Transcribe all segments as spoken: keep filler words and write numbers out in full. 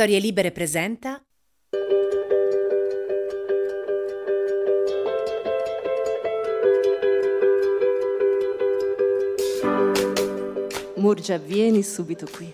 Storie Libere presenta Murgia, vieni subito qui.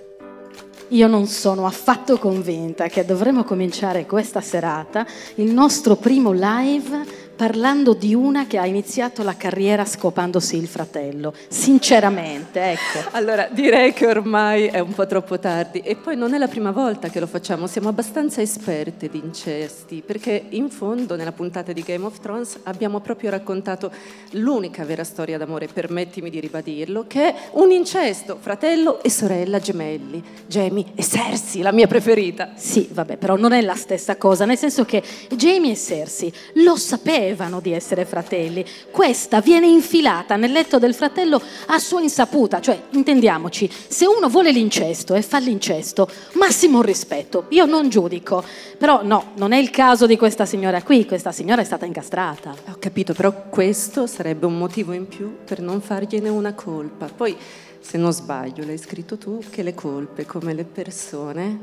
Io non sono affatto convinta che dovremmo cominciare questa serata il nostro primo live parlando di una che ha iniziato la carriera scopandosi il fratello. Sinceramente, ecco. Allora, direi che ormai è un po' troppo tardi. E poi non è la prima volta che lo facciamo, siamo abbastanza esperte di incesti, perché in fondo nella puntata di Game of Thrones abbiamo proprio raccontato l'unica vera storia d'amore, permettimi di ribadirlo, che è un incesto, fratello e sorella gemelli, Jamie e Cersei, la mia preferita. Sì, vabbè, però non è la stessa cosa, nel senso che Jamie e Cersei lo sapevano di essere fratelli. Questa viene infilata nel letto del fratello a sua insaputa, cioè, intendiamoci, se uno vuole l'incesto e fa l'incesto, massimo rispetto, io non giudico, però no, non è il caso di questa signora qui, questa signora è stata incastrata. Ho capito, però questo sarebbe un motivo in più per non fargliene una colpa. Poi, se non sbaglio, l'hai scritto tu, che le colpe, come le persone,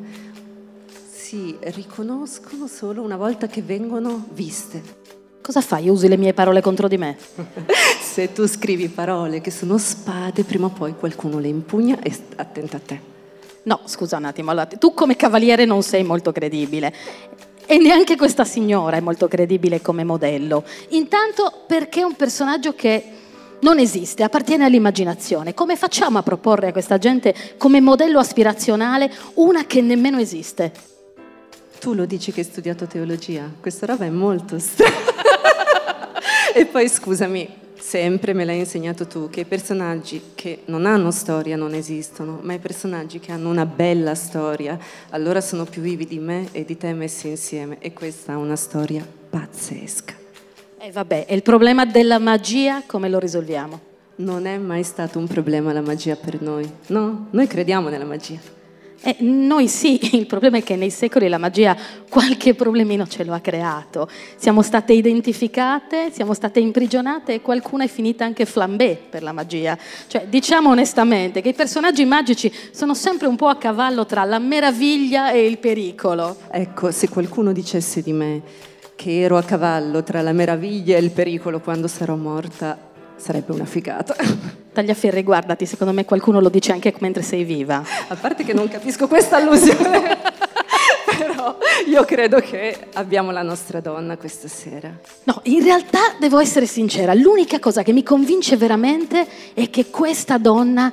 si riconoscono solo una volta che vengono viste. Cosa fai? Usi le mie parole contro di me? Se tu scrivi parole che sono spade, prima o poi qualcuno le impugna e attenta a te. No, scusa un attimo, allora, tu come cavaliere non sei molto credibile. E neanche questa signora è molto credibile come modello. Intanto perché è un personaggio che non esiste, appartiene all'immaginazione. Come facciamo a proporre a questa gente come modello aspirazionale una che nemmeno esiste? Tu lo dici che hai studiato teologia, questa roba è molto strana. E poi scusami, sempre me l'hai insegnato tu, che i personaggi che non hanno storia non esistono, ma i personaggi che hanno una bella storia, allora sono più vivi di me e di te messi insieme. E questa è una storia pazzesca. E eh vabbè, e il problema della magia come lo risolviamo? Non è mai stato un problema la magia per noi, no? Noi crediamo nella magia. Eh, noi sì, il problema è che nei secoli la magia qualche problemino ce lo ha creato. Siamo state identificate, siamo state imprigionate e qualcuna è finita anche flambé per la magia. Cioè, diciamo onestamente che i personaggi magici sono sempre un po' a cavallo tra la meraviglia e il pericolo. Ecco, se qualcuno dicesse di me che ero a cavallo tra la meraviglia e il pericolo quando sarò morta, sarebbe una figata. Tagliaferri, guardati, secondo me qualcuno lo dice anche mentre sei viva. A parte che non capisco questa allusione, però io credo che abbiamo la nostra donna questa sera. No, in realtà devo essere sincera, l'unica cosa che mi convince veramente è che questa donna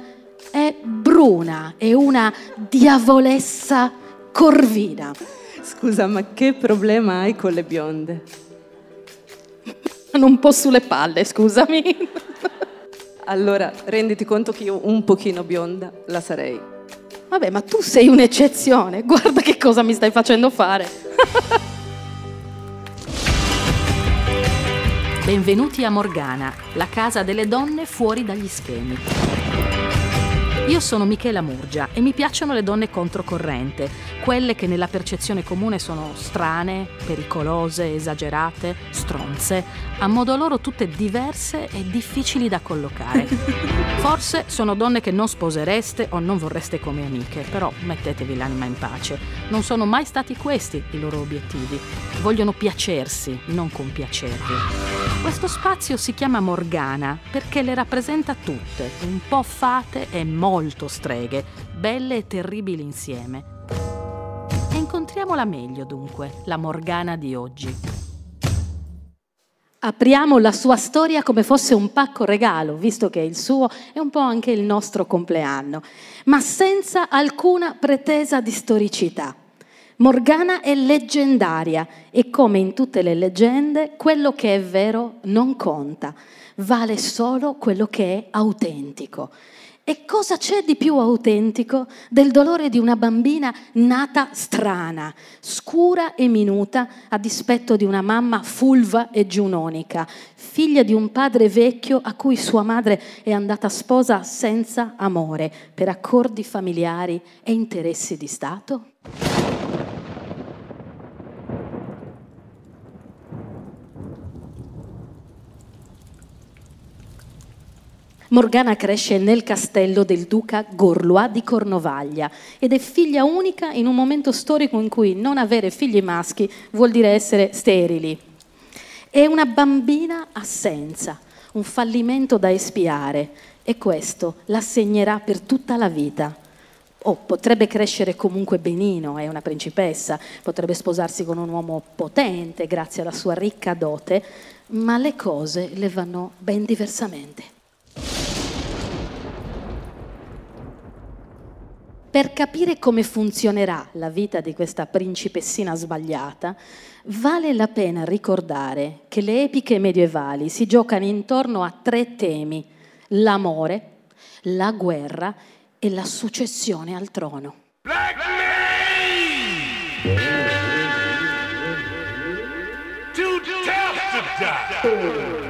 è bruna, è una diavolessa corvina. Scusa, ma che problema hai con le bionde? Sono un po' sulle palle, scusami. Allora, renditi conto che io un pochino bionda la sarei. Vabbè, ma tu sei un'eccezione. Guarda che cosa mi stai facendo fare. Benvenuti a Morgana, la casa delle donne fuori dagli schemi. Io sono Michela Murgia e mi piacciono le donne controcorrente, quelle che nella percezione comune sono strane, pericolose, esagerate, stronze, a modo loro tutte diverse e difficili da collocare. Forse sono donne che non sposereste o non vorreste come amiche, però mettetevi l'anima in pace. Non sono mai stati questi i loro obiettivi. Vogliono piacersi, non compiacervi. Questo spazio si chiama Morgana perché le rappresenta tutte, un po' fate e molto streghe, belle e terribili insieme. E incontriamola meglio dunque, la Morgana di oggi. Apriamo la sua storia come fosse un pacco regalo, visto che il suo è un po' anche il nostro compleanno, ma senza alcuna pretesa di storicità. Morgana è leggendaria e, come in tutte le leggende, quello che è vero non conta, vale solo quello che è autentico. E cosa c'è di più autentico del dolore di una bambina nata strana, scura e minuta, a dispetto di una mamma fulva e giunonica, figlia di un padre vecchio a cui sua madre è andata sposa senza amore, per accordi familiari e interessi di Stato? Morgana cresce nel castello del duca Gorlois di Cornovaglia ed è figlia unica in un momento storico in cui non avere figli maschi vuol dire essere sterili. È una bambina assenza, un fallimento da espiare, e questo la segnerà per tutta la vita. O oh, potrebbe crescere comunque benino, è una principessa, potrebbe sposarsi con un uomo potente grazie alla sua ricca dote, ma le cose le vanno ben diversamente. Per capire come funzionerà la vita di questa principessina sbagliata, vale la pena ricordare che le epiche medievali si giocano intorno a tre temi: l'amore, la guerra e la successione al trono. Black me! Too tough.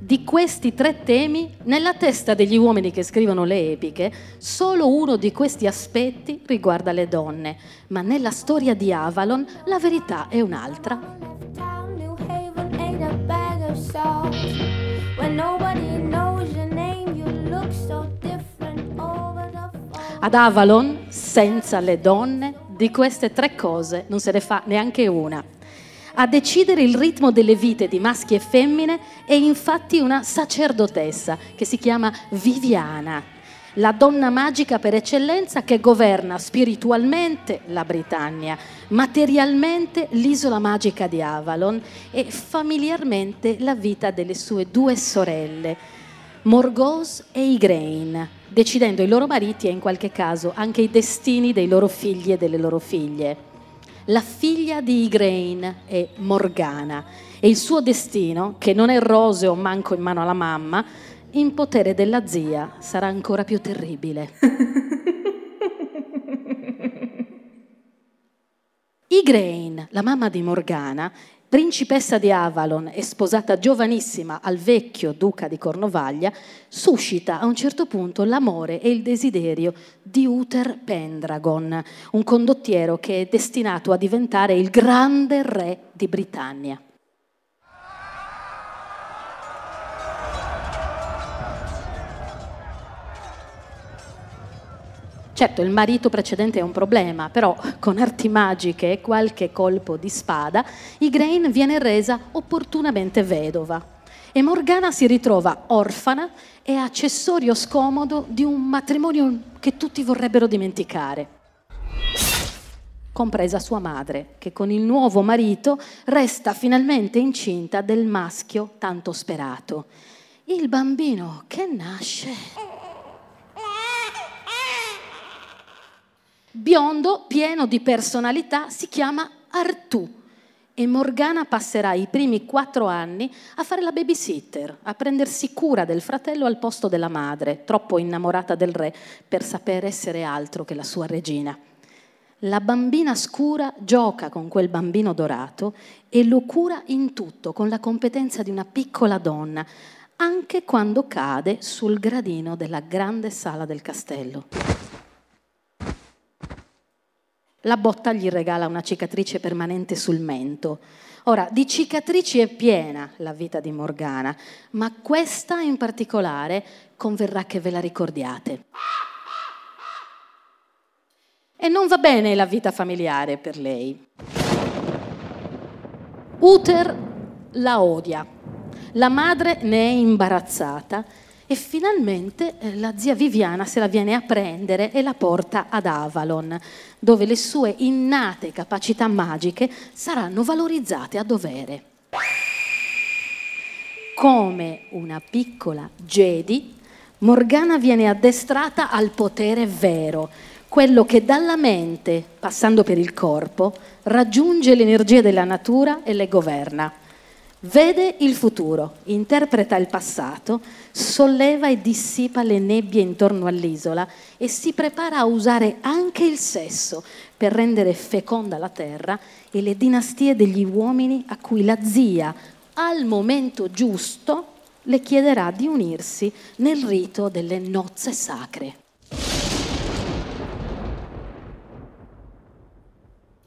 Di questi tre temi, nella testa degli uomini che scrivono le epiche, solo uno di questi aspetti riguarda le donne, ma nella storia di Avalon la verità è un'altra. Ad Avalon, senza le donne, di queste tre cose non se ne fa neanche una. A decidere il ritmo delle vite di maschi e femmine è infatti una sacerdotessa che si chiama Viviana, la donna magica per eccellenza che governa spiritualmente la Britannia, materialmente l'isola magica di Avalon e familiarmente la vita delle sue due sorelle, Morgause e Igraine, decidendo i loro mariti e in qualche caso anche i destini dei loro figli e delle loro figlie. La figlia di Igraine è Morgana e il suo destino, che non è roseo manco in mano alla mamma, in potere della zia sarà ancora più terribile. Igraine, la mamma di Morgana, principessa di Avalon e sposata giovanissima al vecchio duca di Cornovaglia, suscita a un certo punto l'amore e il desiderio di Uther Pendragon, un condottiero che è destinato a diventare il grande re di Britannia. Certo, il marito precedente è un problema, però con arti magiche e qualche colpo di spada, Igraine viene resa opportunamente vedova e Morgana si ritrova orfana e accessorio scomodo di un matrimonio che tutti vorrebbero dimenticare, compresa sua madre, che con il nuovo marito resta finalmente incinta del maschio tanto sperato. Il bambino che nasce... biondo, pieno di personalità, si chiama Artù e Morgana passerà i primi quattro anni a fare la babysitter, a prendersi cura del fratello al posto della madre, troppo innamorata del re per saper essere altro che la sua regina. La bambina scura gioca con quel bambino dorato e lo cura in tutto con la competenza di una piccola donna, anche quando cade sul gradino della grande sala del castello. La botta gli regala una cicatrice permanente sul mento. Ora, di cicatrici è piena la vita di Morgana, ma questa in particolare converrà che ve la ricordiate. E non va bene la vita familiare per lei. Uther la odia, la madre ne è imbarazzata e finalmente la zia Viviana se la viene a prendere e la porta ad Avalon, dove le sue innate capacità magiche saranno valorizzate a dovere. Come una piccola Jedi, Morgana viene addestrata al potere vero, quello che dalla mente, passando per il corpo, raggiunge l'energia della natura e le governa. Vede il futuro, interpreta il passato, solleva e dissipa le nebbie intorno all'isola e si prepara a usare anche il sesso per rendere feconda la terra e le dinastie degli uomini a cui la zia, al momento giusto, le chiederà di unirsi nel rito delle nozze sacre.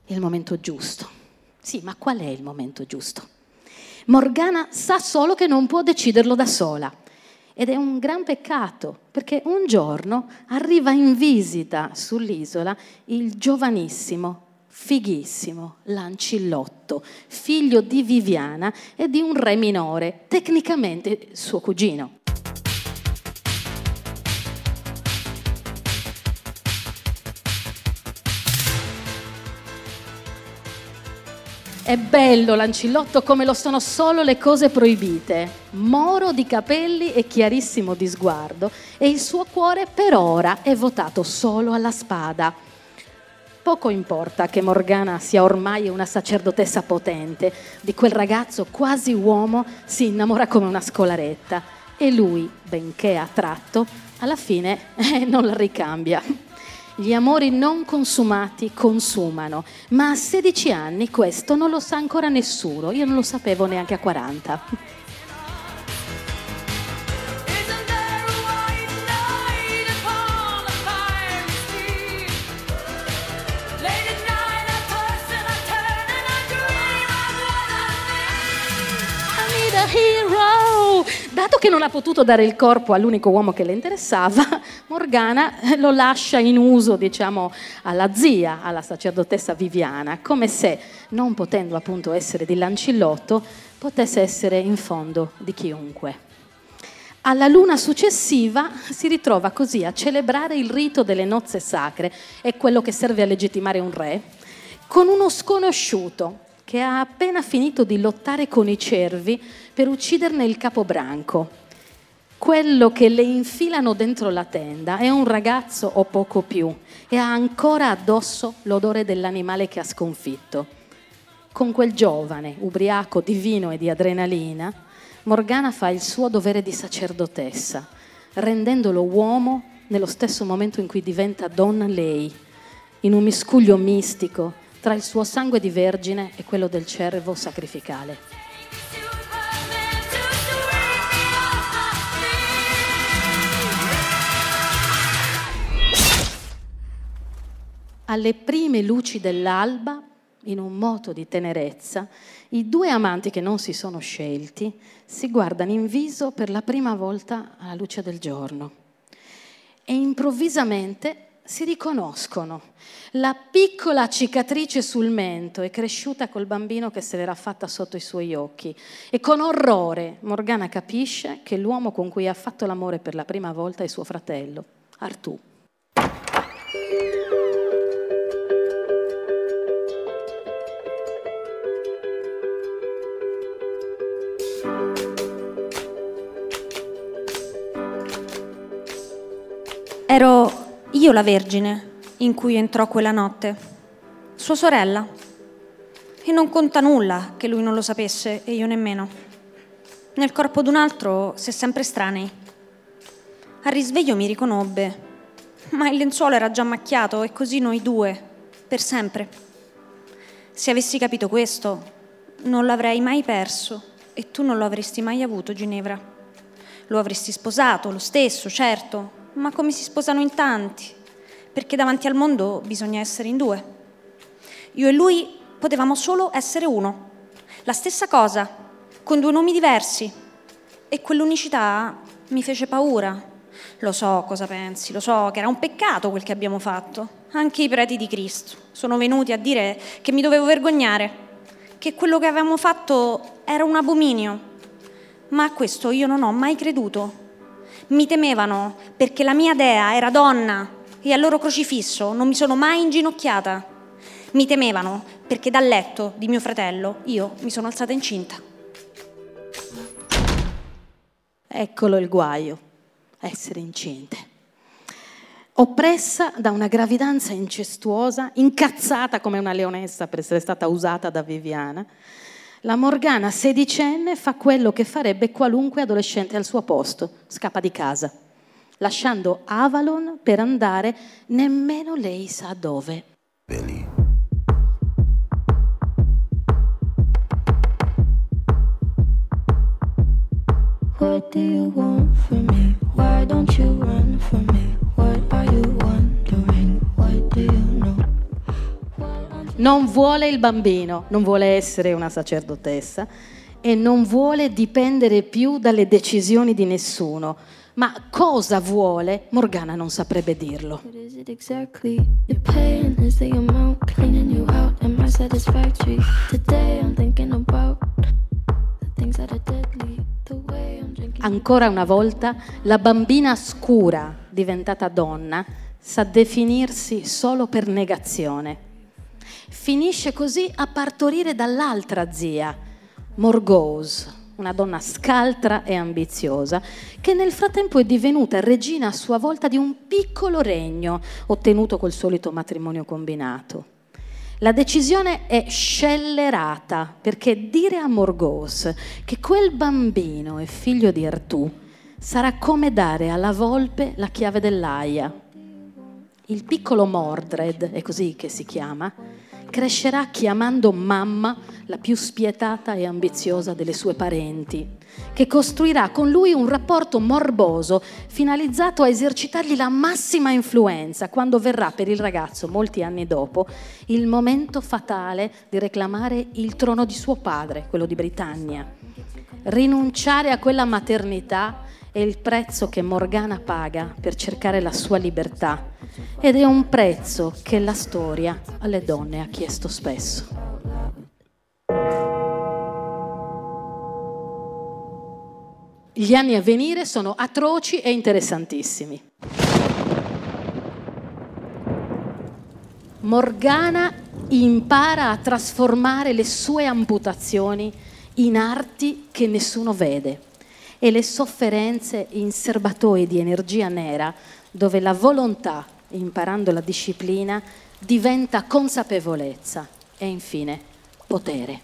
Il momento giusto. Sì, ma qual è il momento giusto? Morgana sa solo che non può deciderlo da sola. Ed è un gran peccato, perché un giorno arriva in visita sull'isola il giovanissimo, fighissimo Lancillotto, figlio di Viviana e di un re minore, tecnicamente suo cugino. È bello Lancillotto come lo sono solo le cose proibite, moro di capelli e chiarissimo di sguardo, e il suo cuore per ora è votato solo alla spada. Poco importa che Morgana sia ormai una sacerdotessa potente, di quel ragazzo quasi uomo si innamora come una scolaretta e lui, benché attratto, alla fine eh, non la ricambia. Gli amori non consumati consumano, ma a sedici anni questo non lo sa ancora nessuno, io non lo sapevo neanche a quaranta. Dato che non ha potuto dare il corpo all'unico uomo che le interessava, Morgana lo lascia in uso, diciamo, alla zia, alla sacerdotessa Viviana, come se, non potendo appunto essere di Lancillotto, potesse essere in fondo di chiunque. Alla luna successiva si ritrova così a celebrare il rito delle nozze sacre, è quello che serve a legittimare un re, con uno sconosciuto che ha appena finito di lottare con i cervi per ucciderne il capobranco. Quello che le infilano dentro la tenda è un ragazzo o poco più e ha ancora addosso l'odore dell'animale che ha sconfitto. Con quel giovane, ubriaco di vino e di adrenalina, Morgana fa il suo dovere di sacerdotessa, rendendolo uomo nello stesso momento in cui diventa donna lei, in un miscuglio mistico tra il suo sangue di vergine e quello del cervo sacrificale. Alle prime luci dell'alba, in un moto di tenerezza, i due amanti che non si sono scelti si guardano in viso per la prima volta alla luce del giorno e improvvisamente si riconoscono. La piccola cicatrice sul mento è cresciuta col bambino che se l'era fatta sotto i suoi occhi e con orrore Morgana capisce che l'uomo con cui ha fatto l'amore per la prima volta è suo fratello, Artù. Ero io la vergine in cui entrò quella notte, sua sorella, e non conta nulla che lui non lo sapesse e io nemmeno. Nel corpo d'un altro si è sempre estranei. Al risveglio mi riconobbe, ma il lenzuolo era già macchiato e così noi due, per sempre. Se avessi capito questo, non l'avrei mai perso e tu non lo avresti mai avuto, Ginevra. Lo avresti sposato lo stesso, certo, ma come si sposano in tanti, perché davanti al mondo bisogna essere in due. Io e lui potevamo solo essere uno, la stessa cosa, con due nomi diversi, e quell'unicità mi fece paura. Lo so cosa pensi, lo so che era un peccato quel che abbiamo fatto. Anche i preti di Cristo sono venuti a dire che mi dovevo vergognare, che quello che avevamo fatto era un abominio, ma a questo io non ho mai creduto. Mi temevano perché la mia dea era donna e al loro crocifisso non mi sono mai inginocchiata. Mi temevano perché dal letto di mio fratello io mi sono alzata incinta. Eccolo il guaio, essere incinte. Oppressa da una gravidanza incestuosa, incazzata come una leonessa per essere stata usata da Viviana, la Morgana sedicenne fa quello che farebbe qualunque adolescente al suo posto, scappa di casa, lasciando Avalon per andare nemmeno lei sa dove. Billy. What do you want from me? Why don't you run from me? What are you wondering? What do you know? Non vuole il bambino, non vuole essere una sacerdotessa e non vuole dipendere più dalle decisioni di nessuno. Ma cosa vuole? Morgana non saprebbe dirlo. Ancora una volta, la bambina scura, diventata donna, sa definirsi solo per negazione. Finisce così a partorire dall'altra zia, Morgause, una donna scaltra e ambiziosa, che nel frattempo è divenuta regina a sua volta di un piccolo regno, ottenuto col solito matrimonio combinato. La decisione è scellerata, perché dire a Morgause che quel bambino è figlio di Artù sarà come dare alla volpe la chiave dell'aia. Il piccolo Mordred, è così che si chiama, crescerà chiamando mamma la più spietata e ambiziosa delle sue parenti, che costruirà con lui un rapporto morboso finalizzato a esercitargli la massima influenza quando verrà per il ragazzo, molti anni dopo, il momento fatale di reclamare il trono di suo padre, quello di Britannia. Rinunciare a quella maternità è il prezzo che Morgana paga per cercare la sua libertà, ed è un prezzo che la storia alle donne ha chiesto spesso. Gli anni a venire sono atroci e interessantissimi. Morgana impara a trasformare le sue amputazioni in arti che nessuno vede e le sofferenze in serbatoi di energia nera, dove la volontà, imparando la disciplina, diventa consapevolezza e infine potere.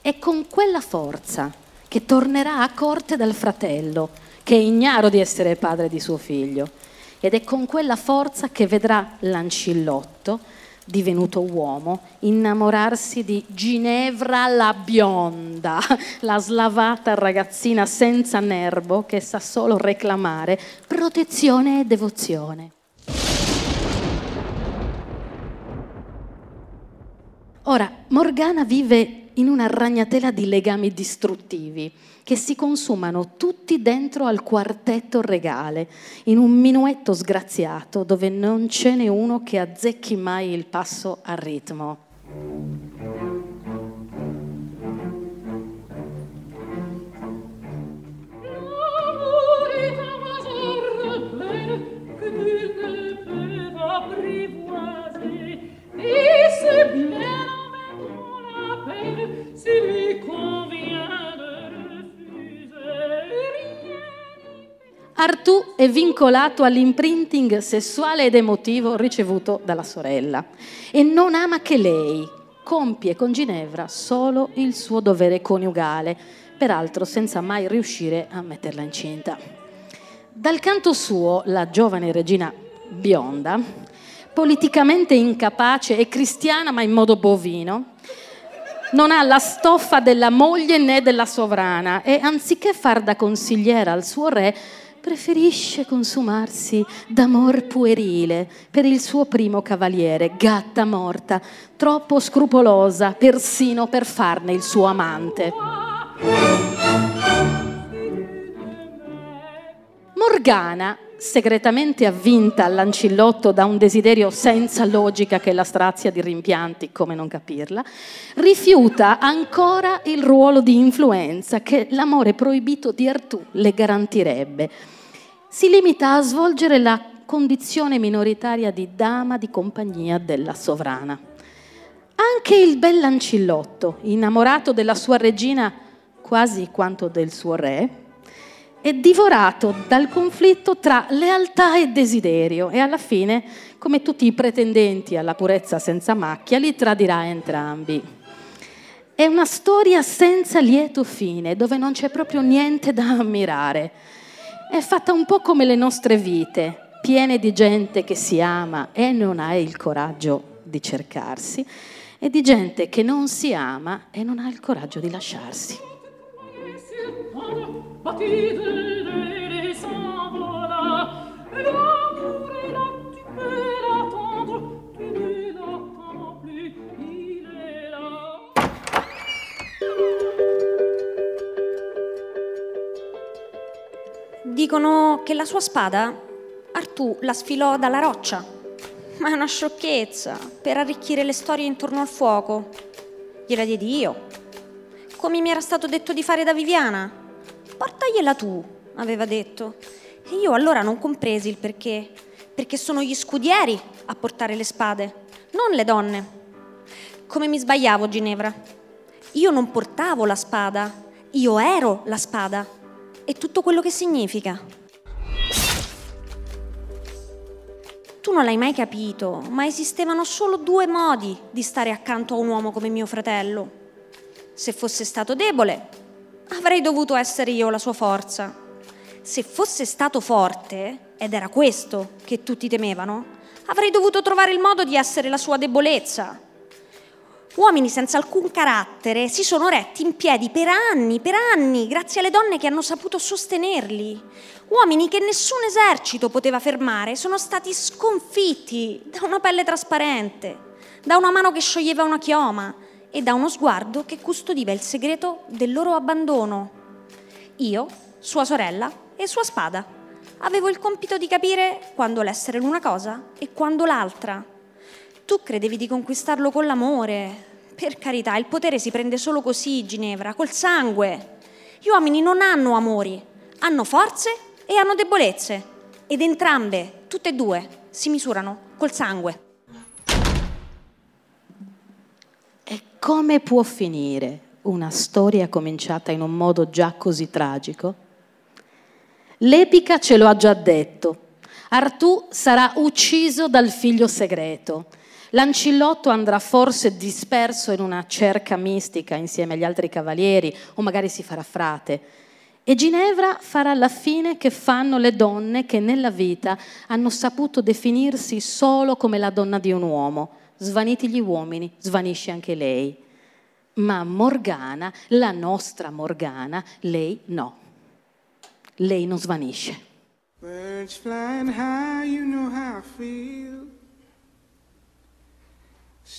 È con quella forza che tornerà a corte dal fratello, che è ignaro di essere padre di suo figlio, ed è con quella forza che vedrà Lancillotto, divenuto uomo, innamorarsi di Ginevra la bionda, la slavata ragazzina senza nerbo che sa solo reclamare protezione e devozione. Ora, Morgana vive in una ragnatela di legami distruttivi che si consumano tutti dentro al quartetto regale, in un minuetto sgraziato dove non ce n'è uno che azzecchi mai il passo al ritmo. Artù è vincolato all'imprinting sessuale ed emotivo ricevuto dalla sorella e non ama che lei. Compie con Ginevra solo il suo dovere coniugale, peraltro senza mai riuscire a metterla incinta. Dal canto suo, la giovane regina bionda, politicamente incapace e cristiana ma in modo bovino, non ha la stoffa della moglie né della sovrana e, anziché far da consigliera al suo re, preferisce consumarsi d'amor puerile per il suo primo cavaliere, gatta morta, troppo scrupolosa persino per farne il suo amante. Morgana, segretamente avvinta al Lancillotto da un desiderio senza logica che la strazia di rimpianti, come non capirla, rifiuta ancora il ruolo di influenza che l'amore proibito di Artù le garantirebbe. Si limita a svolgere la condizione minoritaria di dama di compagnia della sovrana. Anche il bel Lancillotto, innamorato della sua regina quasi quanto del suo re, è divorato dal conflitto tra lealtà e desiderio e alla fine, come tutti i pretendenti alla purezza senza macchia, li tradirà entrambi. È una storia senza lieto fine, dove non c'è proprio niente da ammirare. È fatta un po' come le nostre vite, piene di gente che si ama e non ha il coraggio di cercarsi, e di gente che non si ama e non ha il coraggio di lasciarsi. dicono che la sua spada Artù la sfilò dalla roccia, ma è una sciocchezza per arricchire le storie intorno al fuoco. Gliela diedi io, come mi era stato detto di fare da Viviana. Portagliela tu, aveva detto. E io allora non compresi il perché, perché sono gli scudieri a portare le spade, non le donne. Come mi sbagliavo, Ginevra. Io non portavo la spada, io ero la spada e tutto quello che significa. Tu non l'hai mai capito, ma esistevano solo due modi di stare accanto a un uomo come mio fratello. Se fosse stato debole, avrei dovuto essere io la sua forza. Se fosse stato forte, ed era questo che tutti temevano, avrei dovuto trovare il modo di essere la sua debolezza. Uomini senza alcun carattere si sono retti in piedi per anni, per anni, grazie alle donne che hanno saputo sostenerli. Uomini che nessun esercito poteva fermare sono stati sconfitti da una pelle trasparente, da una mano che scioglieva una chioma e da uno sguardo che custodiva il segreto del loro abbandono. Io, sua sorella e sua spada, avevo il compito di capire quando l'essere l'una cosa e quando l'altra. Tu credevi di conquistarlo con l'amore. Per carità, il potere si prende solo così, Ginevra, col sangue. Gli uomini non hanno amori, hanno forze e hanno debolezze. Ed entrambe, tutte e due, si misurano col sangue. E come può finire una storia cominciata in un modo già così tragico? L'epica ce lo ha già detto. Artù sarà ucciso dal figlio segreto. Lancillotto andrà forse disperso in una cerca mistica insieme agli altri cavalieri, o magari si farà frate, e Ginevra farà la fine che fanno le donne che nella vita hanno saputo definirsi solo come la donna di un uomo. Svaniti gli uomini, svanisce anche lei. Ma Morgana, la nostra Morgana, lei no, lei non svanisce. Birds flying high, you know how I feel.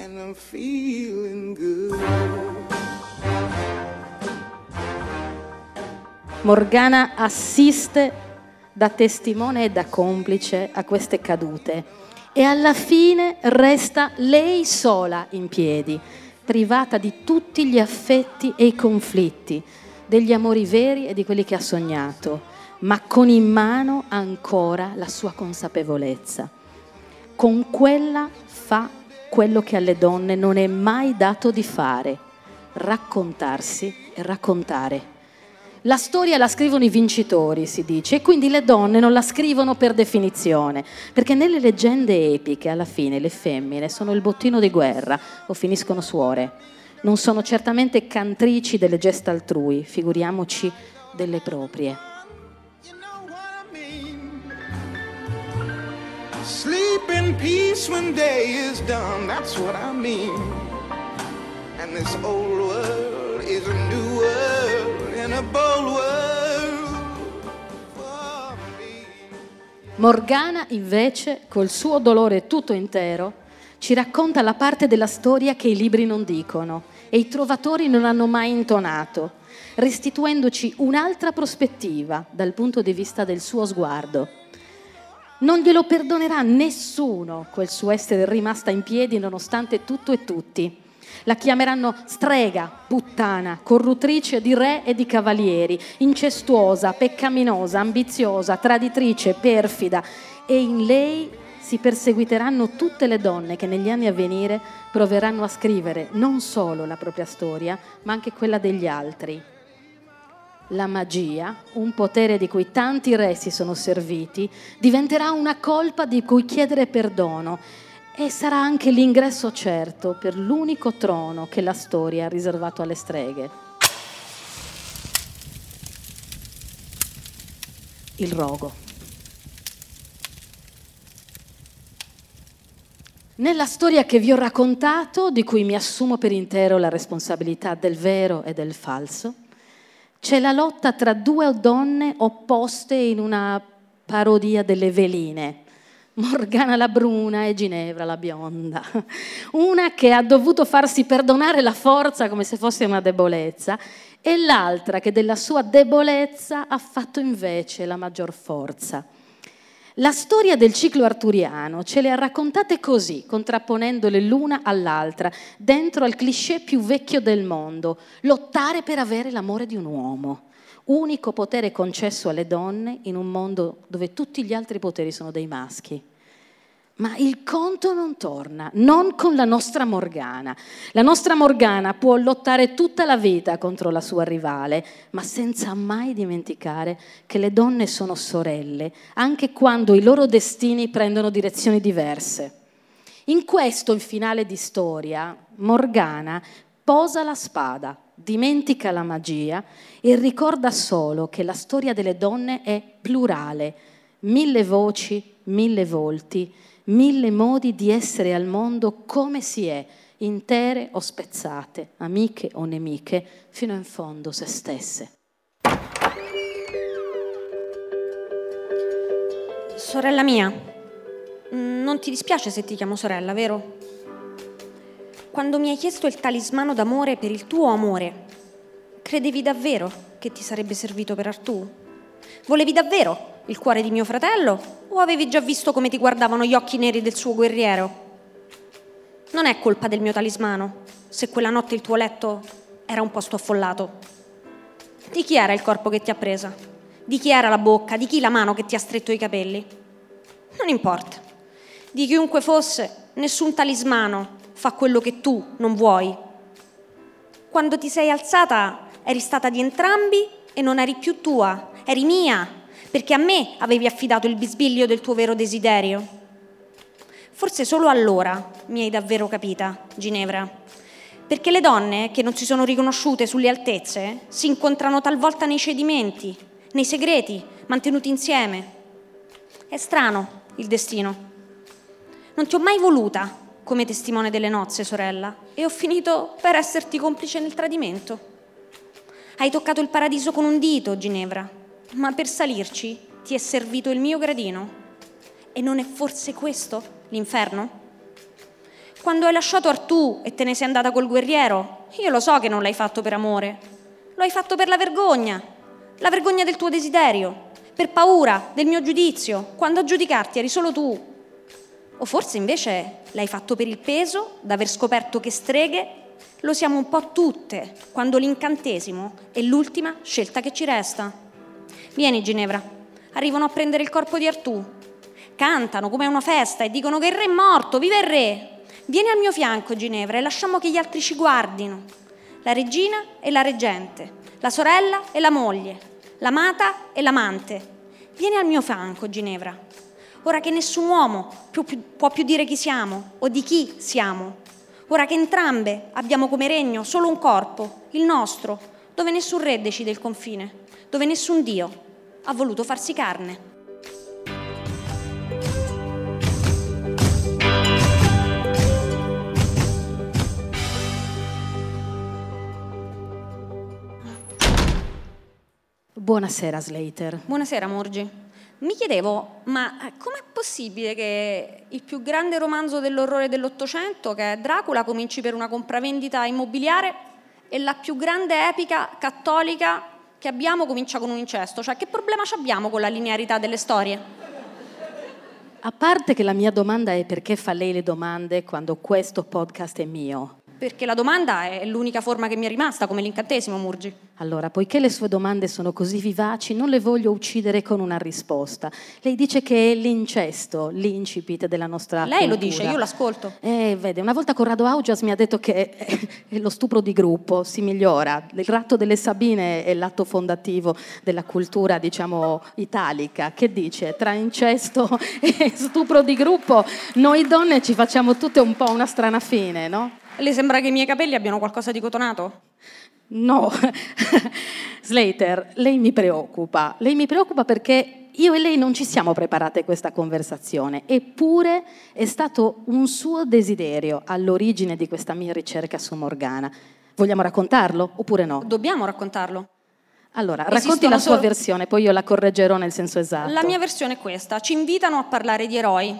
And I'm feeling good. Morgana assiste da testimone e da complice a queste cadute e alla fine resta lei sola in piedi, privata di tutti gli affetti e i conflitti, degli amori veri e di quelli che ha sognato, ma con in mano ancora la sua consapevolezza. Con quella fa quello che alle donne non è mai dato di fare: raccontarsi e raccontare. La storia la scrivono i vincitori, si dice, e quindi le donne non la scrivono per definizione, perché nelle leggende epiche alla fine le femmine sono il bottino di guerra o finiscono suore. Non sono certamente cantrici delle gesta altrui, figuriamoci delle proprie. Sleep in peace when day is done, that's what I mean. And this old world is a new world and a bold world for me. Morgana, invece, col suo dolore tutto intero, ci racconta la parte della storia che i libri non dicono e i trovatori non hanno mai intonato, restituendoci un'altra prospettiva dal punto di vista del suo sguardo. Non glielo perdonerà nessuno quel suo essere rimasta in piedi nonostante tutto e tutti. La chiameranno strega, puttana, corruttrice di re e di cavalieri, incestuosa, peccaminosa, ambiziosa, traditrice, perfida, e in lei si perseguiteranno tutte le donne che negli anni a venire proveranno a scrivere non solo la propria storia, ma anche quella degli altri. La magia, un potere di cui tanti re si sono serviti, diventerà una colpa di cui chiedere perdono e sarà anche l'ingresso certo per l'unico trono che la storia ha riservato alle streghe. il rogo. Nella storia che vi ho raccontato, di cui mi assumo per intero la responsabilità del vero e del falso, c'è la lotta tra due donne opposte in una parodia delle veline. Morgana la bruna e Ginevra la bionda. Una che ha dovuto farsi perdonare la forza come se fosse una debolezza e l'altra che della sua debolezza ha fatto invece la maggior forza. La storia del ciclo arturiano ce le ha raccontate così, contrapponendole l'una all'altra, dentro al cliché più vecchio del mondo, lottare per avere l'amore di un uomo. Unico potere concesso alle donne in un mondo dove tutti gli altri poteri sono dei maschi. Ma il conto non torna, non con la nostra Morgana. La nostra Morgana può lottare tutta la vita contro la sua rivale, ma senza mai dimenticare che le donne sono sorelle, anche quando i loro destini prendono direzioni diverse. In questo, il finale di storia, Morgana posa la spada, dimentica la magia e ricorda solo che la storia delle donne è plurale, mille voci, mille volti, mille modi di essere al mondo come si è, intere o spezzate, amiche o nemiche, fino in fondo se stesse. Sorella mia, non ti dispiace se ti chiamo sorella, vero? Quando mi hai chiesto il talismano d'amore per il tuo amore, credevi davvero che ti sarebbe servito per Artù? Volevi davvero il cuore di mio fratello o avevi già visto come ti guardavano gli occhi neri del suo guerriero? Non è colpa del mio talismano se quella notte il tuo letto era un posto affollato. Di chi era il corpo che ti ha presa? Di chi era la bocca? Di chi la mano che ti ha stretto i capelli? Non importa. Di chiunque fosse, nessun talismano fa quello che tu non vuoi. Quando ti sei alzata eri stata di entrambi e non eri più tua, eri mia, perché a me avevi affidato il bisbiglio del tuo vero desiderio. Forse solo allora mi hai davvero capita, Ginevra, perché le donne che non si sono riconosciute sulle altezze si incontrano talvolta nei cedimenti, nei segreti, mantenuti insieme. È strano il destino. Non ti ho mai voluta come testimone delle nozze, sorella, e ho finito per esserti complice nel tradimento. Hai toccato il paradiso con un dito, Ginevra, ma per salirci ti è servito il mio gradino. E non è forse questo l'inferno? Quando hai lasciato Artù e te ne sei andata col guerriero, io lo so che non l'hai fatto per amore, lo hai fatto per la vergogna, la vergogna del tuo desiderio, per paura del mio giudizio, quando a giudicarti eri solo tu. O forse invece l'hai fatto per il peso d'aver scoperto che streghe lo siamo un po' tutte, quando l'incantesimo è l'ultima scelta che ci resta. Vieni, Ginevra, arrivano a prendere il corpo di Artù. Cantano come a una festa e dicono che il re è morto, viva il re! Vieni al mio fianco, Ginevra, e lasciamo che gli altri ci guardino. La regina e la reggente, la sorella e la moglie, l'amata e l'amante. Vieni al mio fianco, Ginevra. Ora che nessun uomo più, più, può più dire chi siamo o di chi siamo, ora che entrambe abbiamo come regno solo un corpo, il nostro, dove nessun re decide il confine, dove nessun dio ha voluto farsi carne. Buonasera, Slater. Buonasera, Murgi. Mi chiedevo, ma com'è possibile che il più grande romanzo dell'orrore dell'Ottocento, che è Dracula, cominci per una compravendita immobiliare e la più grande epica cattolica che abbiamo comincia con un incesto? Cioè, che problema abbiamo con la linearità delle storie? A parte che la mia domanda è: perché fa lei le domande quando questo podcast è mio? Perché la domanda è l'unica forma che mi è rimasta, come l'incantesimo, Murgi. Allora, poiché le sue domande sono così vivaci, non le voglio uccidere con una risposta. Lei dice che è l'incesto, l'incipit della nostra Lei cultura. Lo dice, io l'ascolto. Eh, vede, una volta Corrado Augias mi ha detto che è lo stupro di gruppo, si migliora. Il ratto delle Sabine è l'atto fondativo della cultura, diciamo, italica. Che dice? Tra incesto e stupro di gruppo, noi donne ci facciamo tutte un po' una strana fine, no? Le sembra che i miei capelli abbiano qualcosa di cotonato? No, Slater, lei mi preoccupa. Lei mi preoccupa perché Io e lei non ci siamo preparate a questa conversazione, eppure è stato un suo desiderio all'origine di questa mia ricerca su Morgana. Vogliamo raccontarlo oppure no? Dobbiamo raccontarlo. Allora, Esistono racconti la sua solo... versione, poi io la correggerò nel senso esatto. La mia versione è questa. Ci invitano a parlare di eroi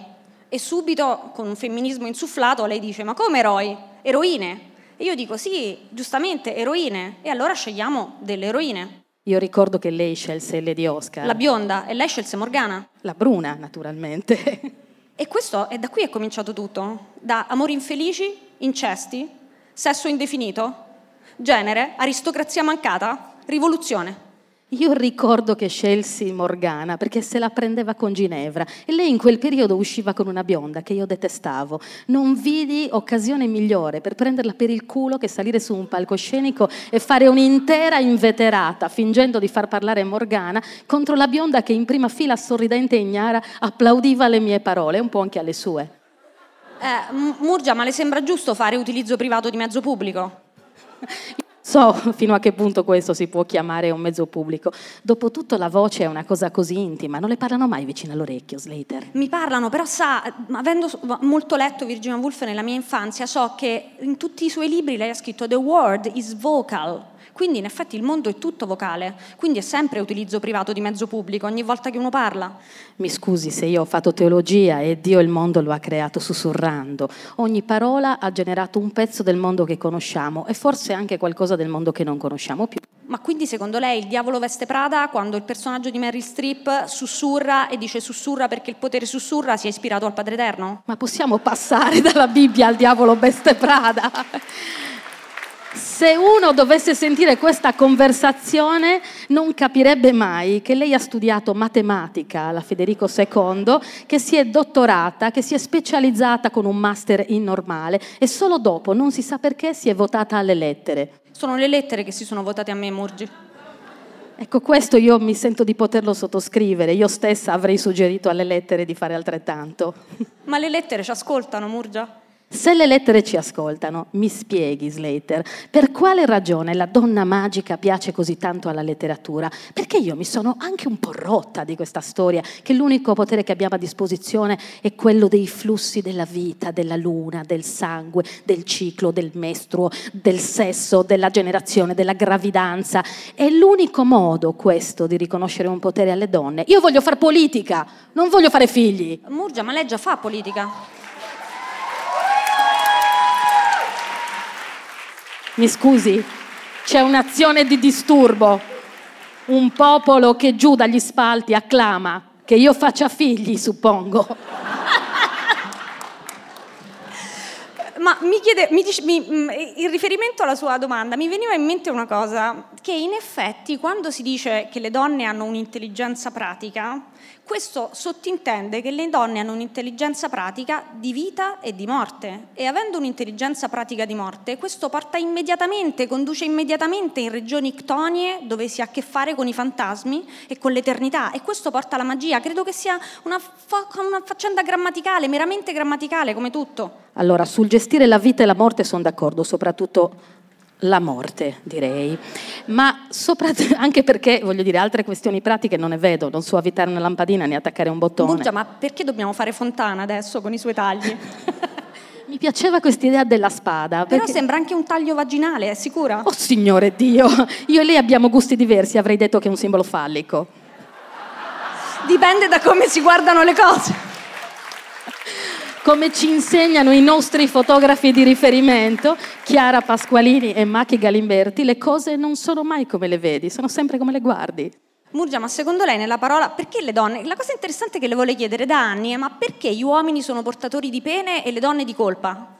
e subito, con un femminismo insufflato, lei dice «Ma come eroi? Eroine?» E io dico «Sì, giustamente, eroine». E allora scegliamo delle eroine. Io ricordo che lei scelse Lady Oscar. La bionda, e lei scelse Morgana. La bruna, naturalmente. E questo, è da qui è cominciato tutto. Da amori infelici, incesti, sesso indefinito, genere, aristocrazia mancata, rivoluzione. Io ricordo che scelsi Morgana perché se la prendeva con Ginevra e lei in quel periodo usciva con una bionda che io detestavo. Non vidi occasione migliore per prenderla per il culo che salire su un palcoscenico e fare un'intera inveterata fingendo di far parlare Morgana contro la bionda che in prima fila sorridente e ignara applaudiva le mie parole, un po' anche alle sue. Eh, Murgia, ma le sembra giusto fare utilizzo privato di mezzo pubblico? So fino a che punto questo si può chiamare un mezzo pubblico. Dopotutto la voce è una cosa così intima, non le parlano mai vicino all'orecchio, Slater. Mi parlano, però sa, avendo molto letto Virginia Woolf nella mia infanzia, so che in tutti i suoi libri lei ha scritto The world is vocal, quindi in effetti il mondo è tutto vocale, quindi è sempre utilizzo privato di mezzo pubblico ogni volta che uno parla. Mi scusi se io ho fatto teologia e Dio il mondo lo ha creato sussurrando. Ogni parola ha generato un pezzo del mondo che conosciamo e forse anche qualcosa del mondo che non conosciamo più. Ma quindi secondo lei il diavolo veste Prada, quando il personaggio di Meryl Streep sussurra e dice sussurra perché il potere sussurra, si è ispirato al Padre Eterno? Ma possiamo passare dalla Bibbia al diavolo veste Prada? Se uno dovesse sentire questa conversazione non capirebbe mai che lei ha studiato matematica alla Federico secondo, che si è dottorata, che si è specializzata con un master in normale e solo dopo, non si sa perché, si è votata alle lettere. Sono le lettere che si sono votate a me, Murgi. Ecco, questo io mi sento di poterlo sottoscrivere. Io stessa avrei suggerito alle lettere di fare altrettanto. Ma le lettere ci ascoltano, Murgia? Se le lettere ci ascoltano, mi spieghi, Slater, per quale ragione la donna magica piace così tanto alla letteratura? Perché io mi sono anche un po' rotta di questa storia, che l'unico potere che abbiamo a disposizione è quello dei flussi della vita, della luna, del sangue, del ciclo, del mestruo, del sesso, della generazione, della gravidanza. È l'unico modo questo di riconoscere un potere alle donne. Io voglio far politica, non voglio fare figli. Murgia, ma lei già fa politica. Mi scusi, c'è un'azione di disturbo. Un popolo che giù dagli spalti acclama che io faccia figli, suppongo. Ma mi chiede, mi dice, mi, in riferimento alla sua domanda, mi veniva in mente una cosa, che in effetti quando si dice che le donne hanno un'intelligenza pratica, questo sottintende che le donne hanno un'intelligenza pratica di vita e di morte, e avendo un'intelligenza pratica di morte, questo porta immediatamente, conduce immediatamente in regioni ctonie dove si ha a che fare con i fantasmi e con l'eternità, e questo porta alla magia. Credo che sia una, fa- una faccenda grammaticale, meramente grammaticale come tutto. Allora, sul gestire la vita e la morte sono d'accordo, soprattutto la morte, direi, ma soprattutto anche perché, voglio dire, altre questioni pratiche non ne vedo, non so avvitare una lampadina né attaccare un bottone. Murgia, ma perché dobbiamo fare Fontana adesso con i suoi tagli? Mi piaceva questa idea della spada. Però perché... sembra anche un taglio vaginale, è sicura? Oh signore Dio, io e lei abbiamo gusti diversi, avrei detto che è un simbolo fallico. Dipende da come si guardano le cose. Come ci insegnano i nostri fotografi di riferimento, Chiara Pasqualini e Machi Galimberti, le cose non sono mai come le vedi, sono sempre come le guardi. Murgia, ma secondo lei nella parola, perché le donne, la cosa interessante che le volevo chiedere da anni è ma perché gli uomini sono portatori di pene e le donne di colpa?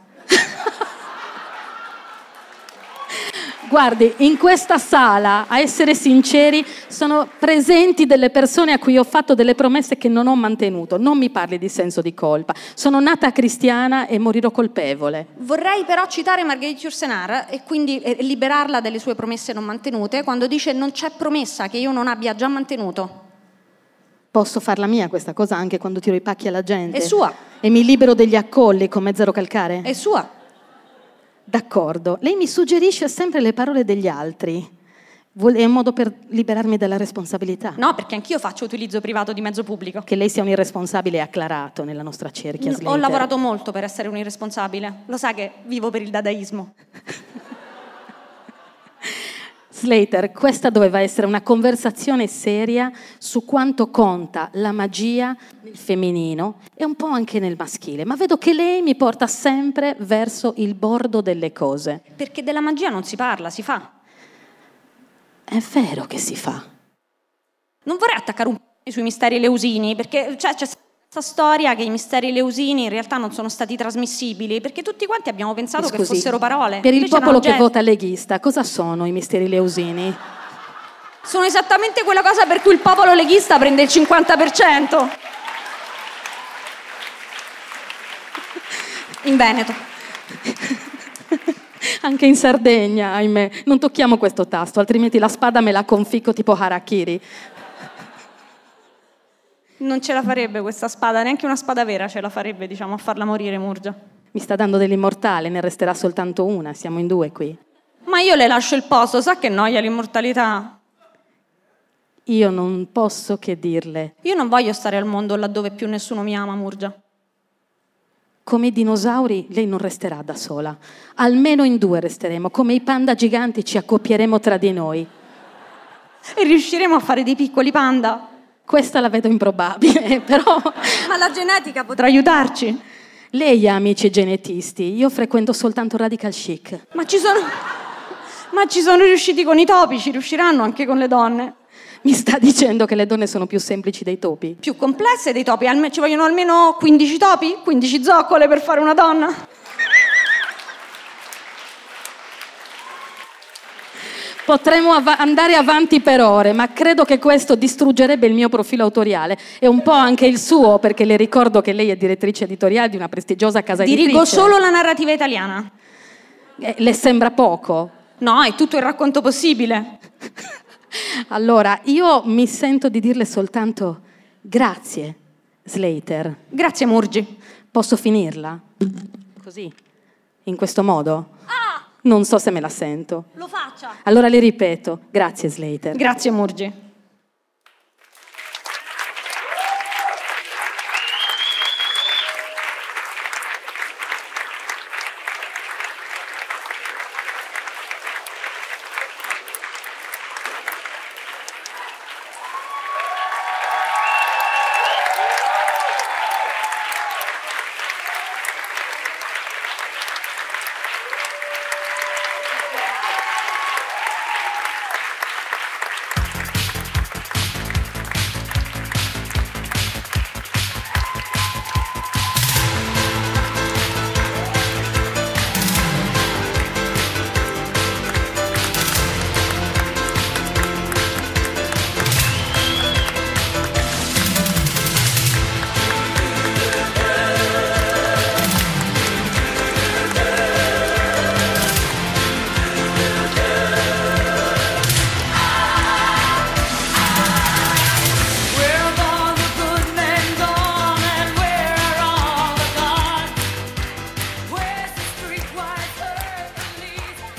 Guardi, in questa sala, a essere sinceri, sono presenti delle persone a cui ho fatto delle promesse che non ho mantenuto. Non mi parli di senso di colpa. Sono nata cristiana e morirò colpevole. Vorrei però citare Marguerite Yourcenar e quindi liberarla dalle sue promesse non mantenute quando dice non c'è promessa che io non abbia già mantenuto. Posso farla mia questa cosa anche quando tiro i pacchi alla gente. È sua. E mi libero degli accolli come Zero Calcare. È sua. D'accordo, lei mi suggerisce sempre le parole degli altri. È un modo per liberarmi dalla responsabilità. No, perché anch'io faccio utilizzo privato di mezzo pubblico. Che lei sia un irresponsabile è acclarato nella nostra cerchia. No, ho lavorato molto per essere un irresponsabile. Lo sa che vivo per il dadaismo. Slater, questa doveva essere una conversazione seria su quanto conta la magia nel femminino e un po' anche nel maschile, ma vedo che lei mi porta sempre verso il bordo delle cose. Perché della magia non si parla, si fa. È vero che si fa. Non vorrei attaccare un po' sui misteri Leusini, perché cioè, c'è questa storia che i misteri Leusini in realtà non sono stati trasmissibili, perché tutti quanti abbiamo pensato Scusi, che fossero parole. Per il popolo che vota leghista, cosa sono i misteri Leusini? Sono esattamente quella cosa per cui il popolo leghista prende il cinquanta per cento. In Veneto. Anche in Sardegna, ahimè. Non tocchiamo questo tasto, altrimenti la spada me la conficco tipo harakiri. Non ce la farebbe questa spada, neanche una spada vera ce la farebbe, diciamo, a farla morire Murgia. Mi sta dando dell'immortale, ne resterà soltanto una, siamo in due qui. Ma io le lascio il posto, sa che noia l'immortalità? Io non posso che dirle. Io non voglio stare al mondo laddove più nessuno mi ama, Murgia. Come i dinosauri, lei non resterà da sola. Almeno in due resteremo. Come i panda giganti ci accoppieremo tra di noi. E riusciremo a fare dei piccoli panda? Questa la vedo improbabile, però... Ma la genetica potrà aiutarci. Lei ha amici genetisti. Io frequento soltanto radical chic. Ma ci sono... Ma ci sono riusciti con i topi. Ci riusciranno anche con le donne. Mi sta dicendo che le donne sono più semplici dei topi? Più complesse dei topi, Alme- ci vogliono almeno quindici topi, quindici zoccole per fare una donna. Potremmo av- andare avanti per ore, ma credo che questo distruggerebbe il mio profilo autoriale e un po' anche il suo, perché le ricordo che lei è direttrice editoriale di una prestigiosa casa editrice. Dirigo solo la narrativa italiana. Eh, le sembra poco? No, è tutto il racconto possibile. Allora, io mi sento di dirle soltanto grazie, Slater. Grazie, Murgi. Posso finirla? Così? In questo modo? Ah! Non so se me la sento. Lo faccia. Allora le ripeto, grazie, Slater. Grazie, Murgi.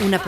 Una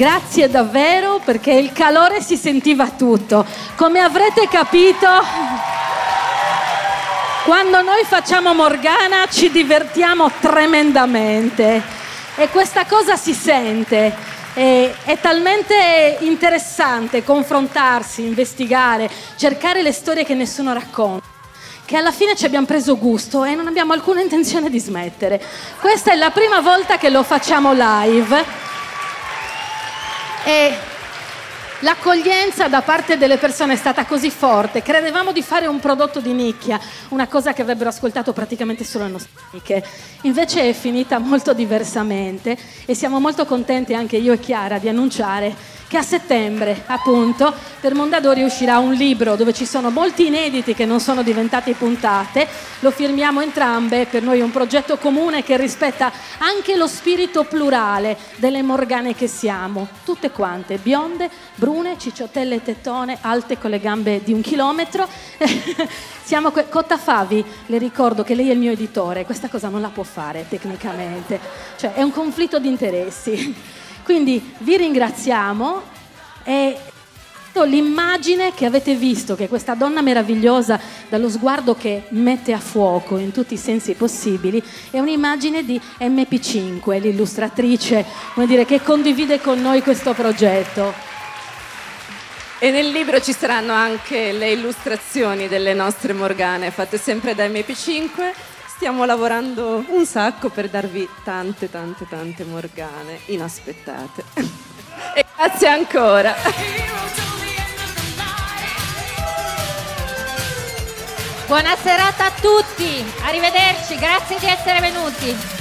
Grazie davvero, perché il calore si sentiva tutto. Come avrete capito, quando noi facciamo Morgana ci divertiamo tremendamente e questa cosa si sente. E, è talmente interessante confrontarsi, investigare, cercare le storie che nessuno racconta, che alla fine ci abbiamo preso gusto e non abbiamo alcuna intenzione di smettere. Questa è la prima volta che lo facciamo live. E l'accoglienza da parte delle persone è stata così forte. Credevamo di fare un prodotto di nicchia, una cosa che avrebbero ascoltato praticamente solo le nostre amiche. Invece è finita molto diversamente e siamo molto contenti, anche io e Chiara, di annunciare che a settembre, appunto, per Mondadori uscirà un libro dove ci sono molti inediti che non sono diventati puntate. Lo firmiamo entrambe, per noi è un progetto comune che rispetta anche lo spirito plurale delle Morgane che siamo. Tutte quante, bionde, brune, cicciotelle e tettone, alte con le gambe di un chilometro. Siamo que- Cotta Favi, le ricordo che lei è il mio editore, questa cosa non la può fare tecnicamente. Cioè è un conflitto di interessi. Quindi vi ringraziamo e l'immagine che avete visto, che questa donna meravigliosa dallo sguardo che mette a fuoco in tutti i sensi possibili, è un'immagine di emme pi cinque, l'illustratrice, come dire, che condivide con noi questo progetto. E nel libro ci saranno anche le illustrazioni delle nostre Morgane, fatte sempre da emme pi cinque. Stiamo lavorando un sacco per darvi tante, tante, tante Morgane inaspettate. E grazie ancora. Buona serata a tutti, arrivederci, grazie di essere venuti.